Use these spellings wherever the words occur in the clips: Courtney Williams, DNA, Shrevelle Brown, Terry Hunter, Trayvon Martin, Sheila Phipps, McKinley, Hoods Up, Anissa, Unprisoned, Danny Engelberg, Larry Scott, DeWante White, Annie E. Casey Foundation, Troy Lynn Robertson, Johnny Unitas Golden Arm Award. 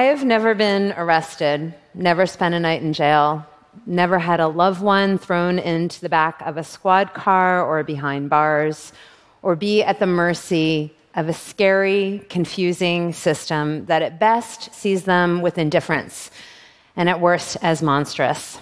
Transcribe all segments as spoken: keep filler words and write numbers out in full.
I have never been arrested, never spent a night in jail, never had a loved one thrown into the back of a squad car or behind bars, or be at the mercy of a scary, confusing system that at best sees them with indifference and at worst as monstrous.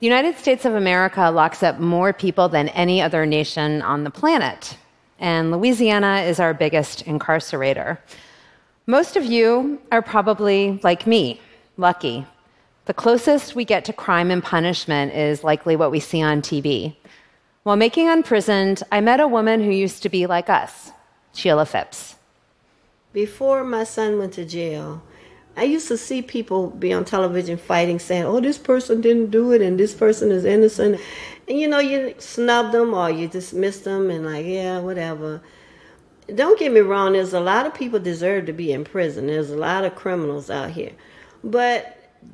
The United States of America locks up more people than any other nation on the planet, and Louisiana is our biggest incarcerator. Most of you are probably, like me, lucky. The closest we get to crime and punishment is likely what we see on T V. While making Unprisoned, I met a woman who used to be like us, Sheila Phipps. Before my son went to jail, I used to see people be on television fighting, saying, oh, this person didn't do it, and this person is innocent. And, you know, you snub them or you dismiss them and like, yeah, whatever. Don't get me wrong, there's a lot of people deserve to be in prison. There's a lot of criminals out here. But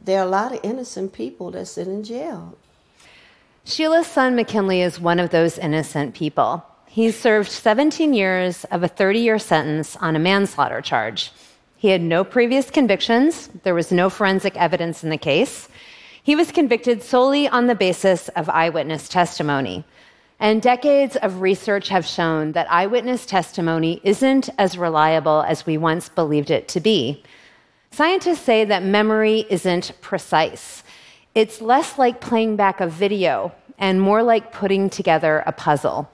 there are a lot of innocent people that sit in jail. Sheila's son, McKinley, is one of those innocent people. He served seventeen years of a thirty-year sentence on a manslaughter charge. He had no previous convictions. There was no forensic evidence in the case. He was convicted solely on the basis of eyewitness testimony. And decades of research have shown that eyewitness testimony isn't as reliable as we once believed it to be. Scientists say that memory isn't precise. It's less like playing back a video and more like putting together a puzzle.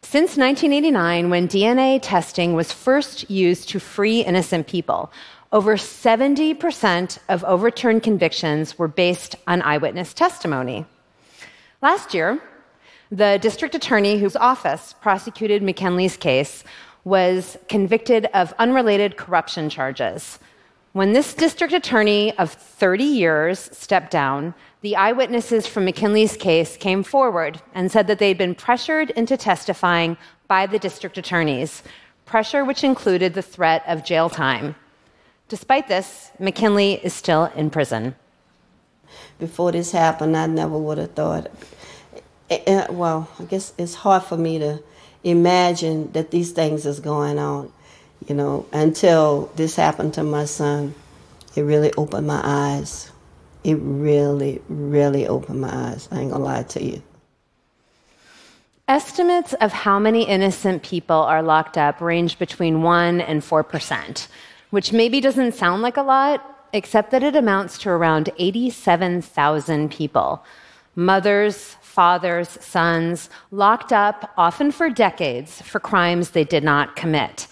Since nineteen eighty-nine, when D N A testing was first used to free innocent people, over seventy percent of overturned convictions were based on eyewitness testimony. Last year, the district attorney whose office prosecuted McKinley's case was convicted of unrelated corruption charges. When this district attorney of thirty years stepped down, the eyewitnesses from McKinley's case came forward and said that they'd been pressured into testifying by the district attorneys, pressure which included the threat of jail time. Despite this, McKinley is still in prison. Before this happened, I never would have thought. Well, I guess it's hard for me to imagine that these things is going on, you know, until this happened to my son. It really opened my eyes. It really, really opened my eyes. I ain't gonna lie to you. Estimates of how many innocent people are locked up range between one and four percent, which maybe doesn't sound like a lot, except that it amounts to around eighty-seven thousand people. Mothers, fathers, sons, locked up, often for decades, for crimes they did not commit.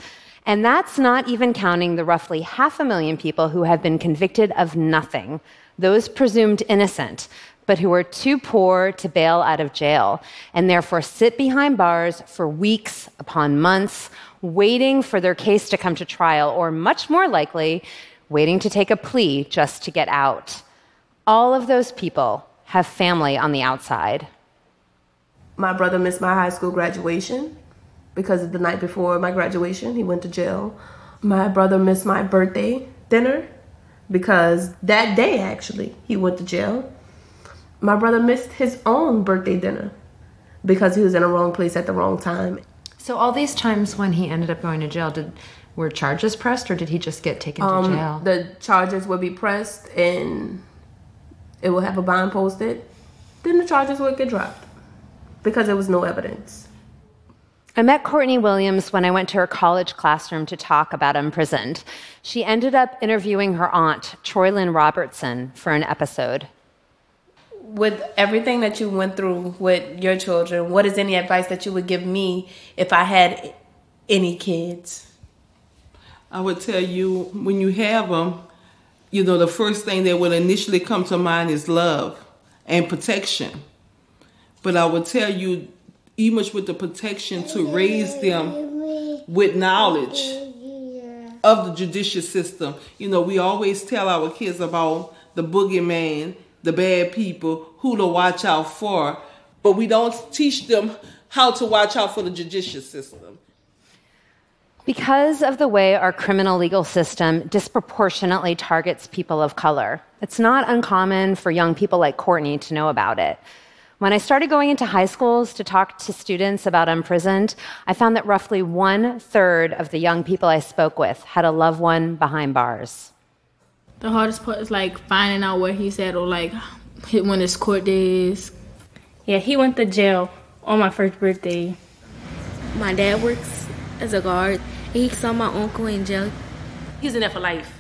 And that's not even counting the roughly half a million people who have been convicted of nothing, those presumed innocent, but who are too poor to bail out of jail, and therefore sit behind bars for weeks upon months, waiting for their case to come to trial, or much more likely, waiting to take a plea just to get out. All of those people have family on the outside. My brother missed my high school graduation because of the night before my graduation, he went to jail. My brother missed my birthday dinner because that day, actually, he went to jail. My brother missed his own birthday dinner because he was in the wrong place at the wrong time. So all these times when he ended up going to jail, did were charges pressed, or did he just get taken um, to jail? The charges would be pressed, and it would have a bond posted. Then the charges would get dropped because there was no evidence. I met Courtney Williams when I went to her college classroom to talk about Unprisoned. She ended up interviewing her aunt, Troy Lynn Robertson, for an episode. With everything that you went through with your children, what is any advice that you would give me if I had any kids? I would tell you, when you have them, you know, the first thing that will initially come to mind is love and protection. But I would tell you, even with the protection, to raise them with knowledge of the judicial system. You know, we always tell our kids about the boogeyman, the bad people, who to watch out for, but we don't teach them how to watch out for the judicial system. Because of the way our criminal legal system disproportionately targets people of color, it's not uncommon for young people like Courtney to know about it. When I started going into high schools to talk to students about Unprisoned, I found that roughly one third of the young people I spoke with had a loved one behind bars. The hardest part is like finding out where he's at or like when his court day is. Yeah, he went to jail on my first birthday. My dad works as a guard. He saw my uncle in jail. He's in there for life.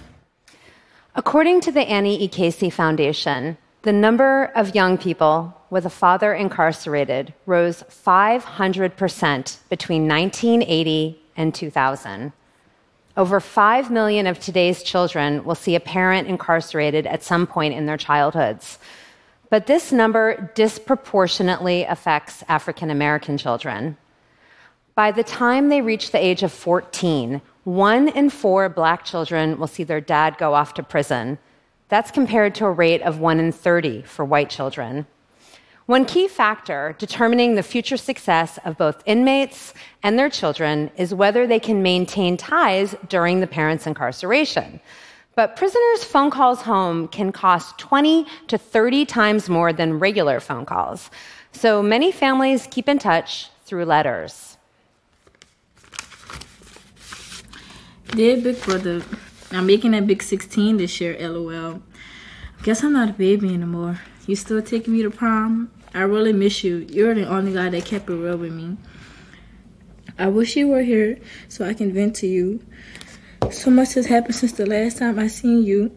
According to the Annie E. Casey Foundation, the number of young people with a father incarcerated rose five hundred percent between nineteen eighty and two thousand. Over five million of today's children will see a parent incarcerated at some point in their childhoods. But this number disproportionately affects African-American children. By the time they reach the age of fourteen, one in four black children will see their dad go off to prison. That's compared to a rate of one in thirty for white children. One key factor determining the future success of both inmates and their children is whether they can maintain ties during the parent's incarceration. But prisoners' phone calls home can cost twenty to thirty times more than regular phone calls. So many families keep in touch through letters. Dear Big Brother, I'm making a big sixteen this year, LOL. Guess I'm not a baby anymore. You still taking me to prom? I really miss you. You're the only guy that kept it real with me. I wish you were here so I can vent to you. So much has happened since the last time I seen you.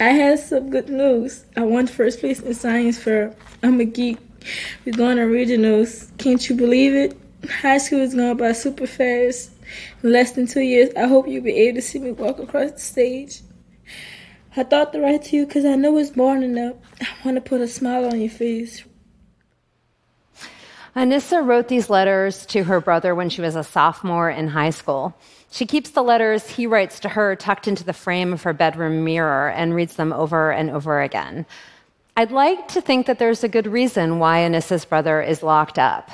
I had some good news. I won first place in science fair. I'm a geek. We're going to regionals. Can't you believe it? High school is going by super fast. In less than two years, I hope you'll be able to see me walk across the stage. I thought to write to you because I know it's morning up. I want to put a smile on your face. Anissa wrote these letters to her brother when she was a sophomore in high school. She keeps the letters he writes to her tucked into the frame of her bedroom mirror and reads them over and over again. I'd like to think that there's a good reason why Anissa's brother is locked up.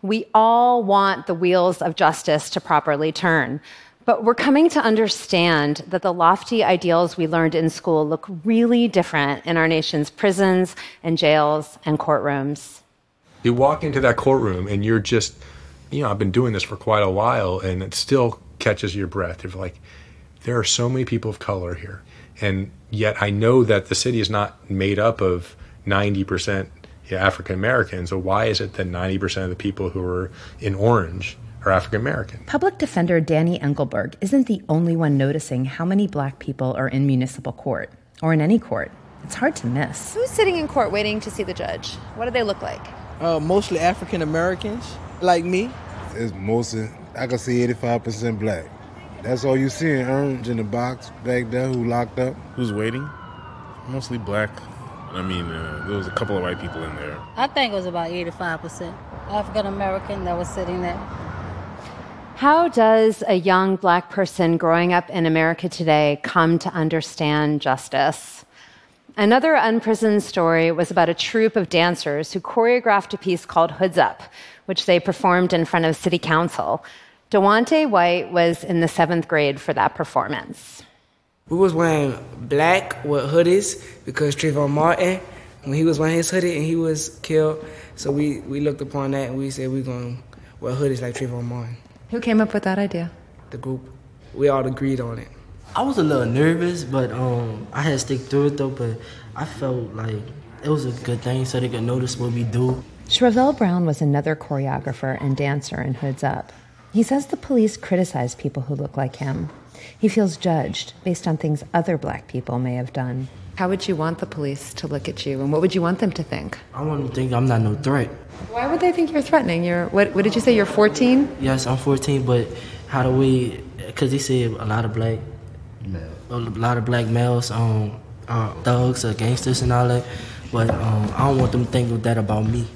We all want the wheels of justice to properly turn. But we're coming to understand that the lofty ideals we learned in school look really different in our nation's prisons and jails and courtrooms. You walk into that courtroom and you're just, you know, I've been doing this for quite a while and it still catches your breath. You're like, there are so many people of color here. And yet I know that the city is not made up of ninety percent African Americans. So why is it that ninety percent of the people who are in orange are African-American? Public defender Danny Engelberg isn't the only one noticing how many black people are in municipal court, or in any court. It's hard to miss. Who's sitting in court waiting to see the judge? What do they look like? Uh, mostly African-Americans, like me. It's mostly, I can see eighty-five percent black. That's all you see in orange in the box back there who locked up. Who's waiting? Mostly black. I mean, uh, there was a couple of white people in there. I think it was about eighty-five percent African-American that was sitting there. How does a young black person growing up in America today come to understand justice? Another Unprisoned story was about a troupe of dancers who choreographed a piece called Hoods Up, which they performed in front of city council. DeWante White was in the seventh grade for that performance. We was wearing black with hoodies because Trayvon Martin, when he was wearing his hoodie and he was killed, so we, we looked upon that and we said we're going to wear hoodies like Trayvon Martin. Who came up with that idea? The group. We all agreed on it. I was a little nervous, but um, I had to stick through it, though, but I felt like it was a good thing so they could notice what we do. Shrevelle Brown was another choreographer and dancer in Hoods Up. He says the police criticize people who look like him. He feels judged based on things other black people may have done. How would you want the police to look at you, and what would you want them to think? I want them to think I'm not no threat. Why would they think you're threatening? You're what? What did you say? You're fourteen? Yes, I'm fourteen. But how do we? Because he said a lot of black, a lot of black males, um, uh, thugs or gangsters and all that. But um, I don't want them thinking that about me.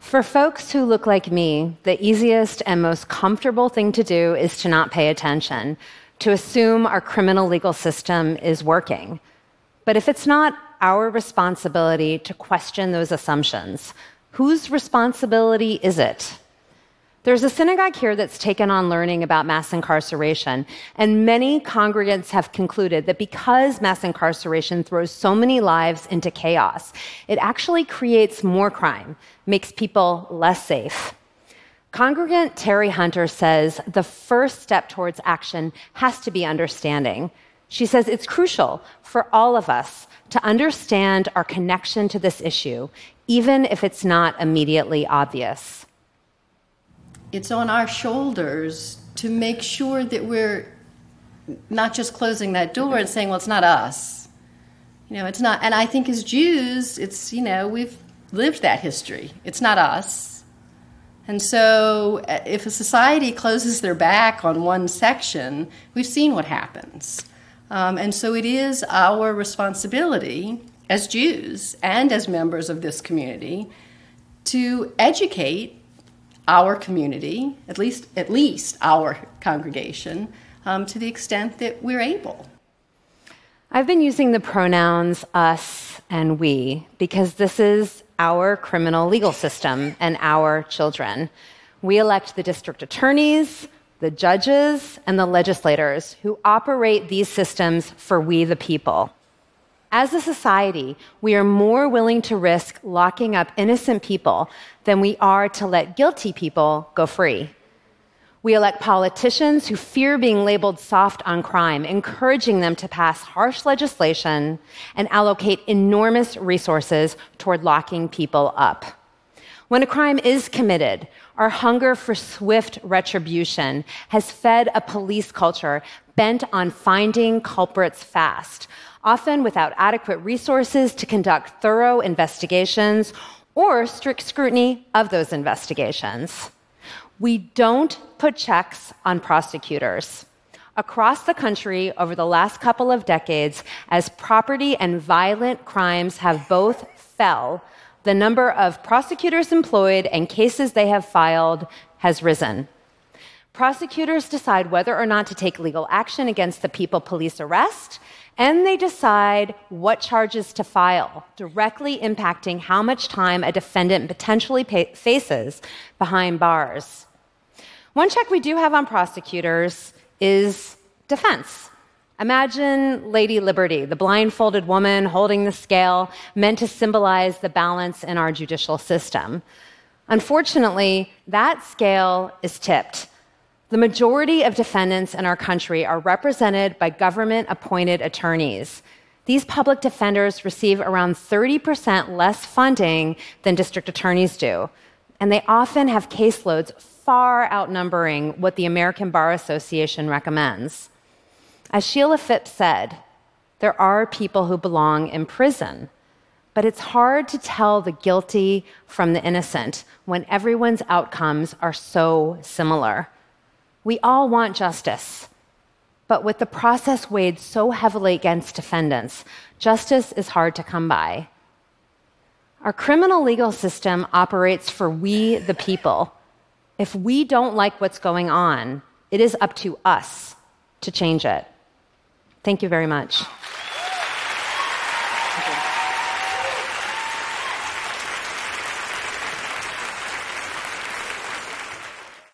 For folks who look like me, the easiest and most comfortable thing to do is to not pay attention, to assume our criminal legal system is working. But if it's not our responsibility to question those assumptions, whose responsibility is it? There's a synagogue here that's taken on learning about mass incarceration, and many congregants have concluded that because mass incarceration throws so many lives into chaos, it actually creates more crime, makes people less safe. Congregant Terry Hunter says the first step towards action has to be understanding. She says it's crucial for all of us to understand our connection to this issue, even if it's not immediately obvious. It's on our shoulders to make sure that we're not just closing that door and saying, well, it's not us. You know, it's not. And I think as Jews, it's, you know, we've lived that history. It's not us. And so if a society closes their back on one section, we've seen what happens. Um, and so it is our responsibility as Jews and as members of this community to educate our community, at least at least our congregation, um, to the extent that we're able. I've been using the pronouns us and we because this is our criminal legal system and our children. We elect the district attorneys, the judges, and the legislators who operate these systems for we the people. As a society, we are more willing to risk locking up innocent people than we are to let guilty people go free. We elect politicians who fear being labeled soft on crime, encouraging them to pass harsh legislation and allocate enormous resources toward locking people up. When a crime is committed, our hunger for swift retribution has fed a police culture bent on finding culprits fast, often without adequate resources to conduct thorough investigations or strict scrutiny of those investigations. We don't put checks on prosecutors. Across the country over the last couple of decades, as property and violent crimes have both fell, the number of prosecutors employed and cases they have filed has risen. Prosecutors decide whether or not to take legal action against the people police arrest, and they decide what charges to file, directly impacting how much time a defendant potentially faces behind bars. One check we do have on prosecutors is defense. Imagine Lady Liberty, the blindfolded woman holding the scale, meant to symbolize the balance in our judicial system. Unfortunately, that scale is tipped. The majority of defendants in our country are represented by government-appointed attorneys. These public defenders receive around thirty percent less funding than district attorneys do, and they often have caseloads far outnumbering what the American Bar Association recommends. As Sheila Phipps said, there are people who belong in prison, but it's hard to tell the guilty from the innocent when everyone's outcomes are so similar. We all want justice, but with the process weighed so heavily against defendants, justice is hard to come by. Our criminal legal system operates for we, the people. If we don't like what's going on, it is up to us to change it. Thank you very much.